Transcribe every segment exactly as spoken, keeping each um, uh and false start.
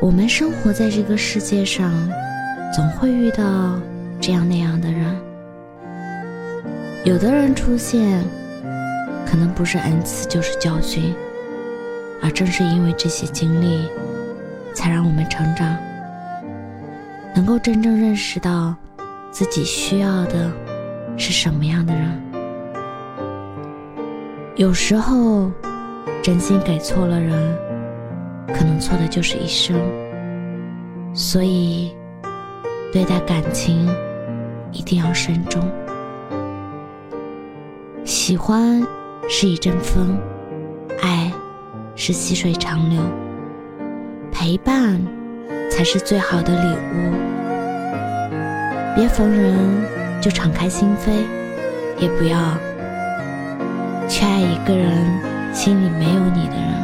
我们生活在这个世界上，总会遇到这样那样的人。有的人出现，可能不是恩赐就是教训，而正是因为这些经历，才让我们成长，能够真正认识到自己需要的是什么样的人。有时候，真心给错了人，可能错的就是一生。所以对待感情一定要慎重。喜欢是一阵风，爱是细水长流，陪伴才是最好的礼物。别逢人就敞开心扉，也不要去爱一个人心里没有你的人。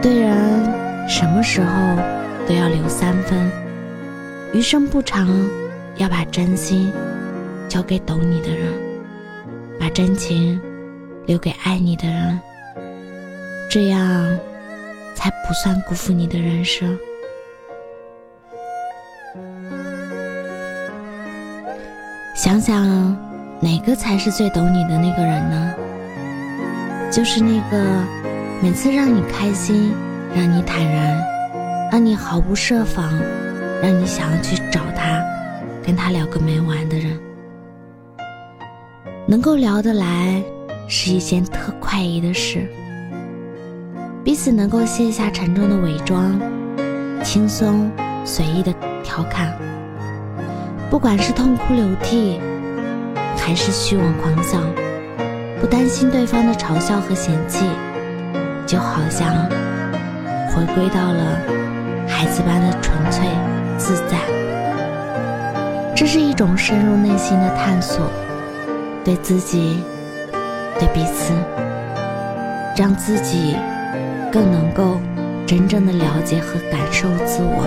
对人什么时候都要留三分，余生不长，要把真心交给懂你的人，把真情留给爱你的人，这样才不算辜负你的人生。想想哪个才是最懂你的那个人呢？就是那个每次让你开心，让你坦然，让你毫不设防，让你想要去找他，跟他聊个没完的人。能够聊得来是一件特快意的事，彼此能够卸下沉重的伪装，轻松随意的调侃。不管是痛哭流涕，还是虚妄狂笑，不担心对方的嘲笑和嫌弃，就好像回归到了孩子般的纯粹自在。这是一种深入内心的探索，对自己，对彼此，让自己更能够真正的了解和感受自我。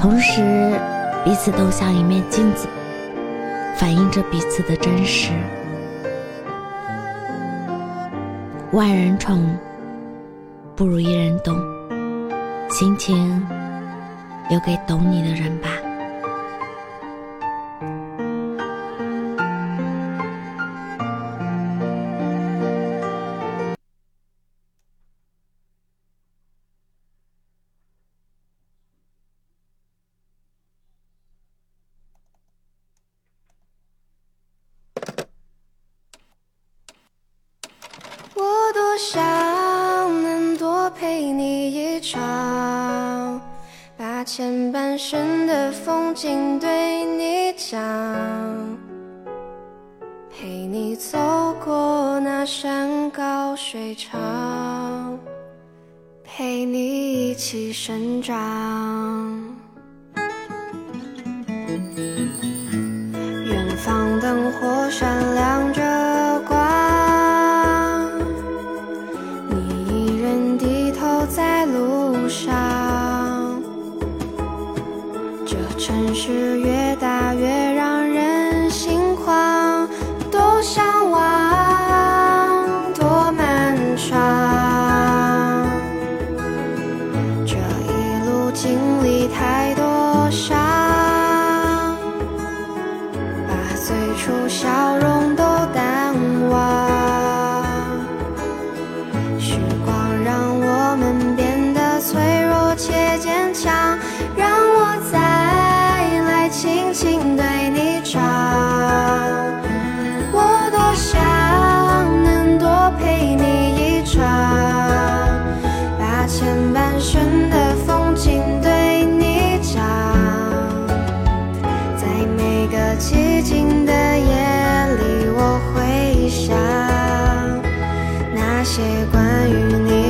同时彼此都像一面镜子，反映着彼此的真实。万人宠不如一人懂，心情留给懂你的人吧。多想能多陪你一场，把前半生的风景对你讲，陪你走过那山高水长，陪你一起生长。远方灯火闪亮着，城市越大越让人心慌，多向往，多漫长。这一路经历太多伤，把最初笑容都淡忘。时光让我们变得脆弱且坚强，让我在轻轻对你唱，我多想能多陪你一场，把前半生的风景对你讲，在每个寂静的夜里，我会想那些关于你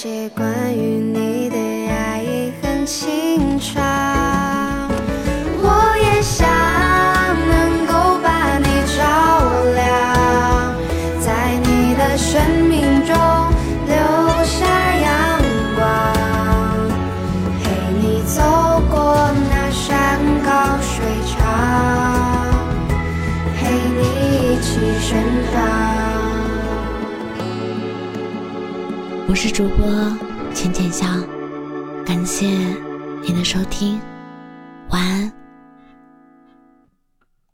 些关于你的压抑很清爽，我也想能够把你照亮，在你的生命中留下阳光，陪你走过那山高水长，陪你一起成长。我是主播浅浅笑，感谢你的收听，晚安。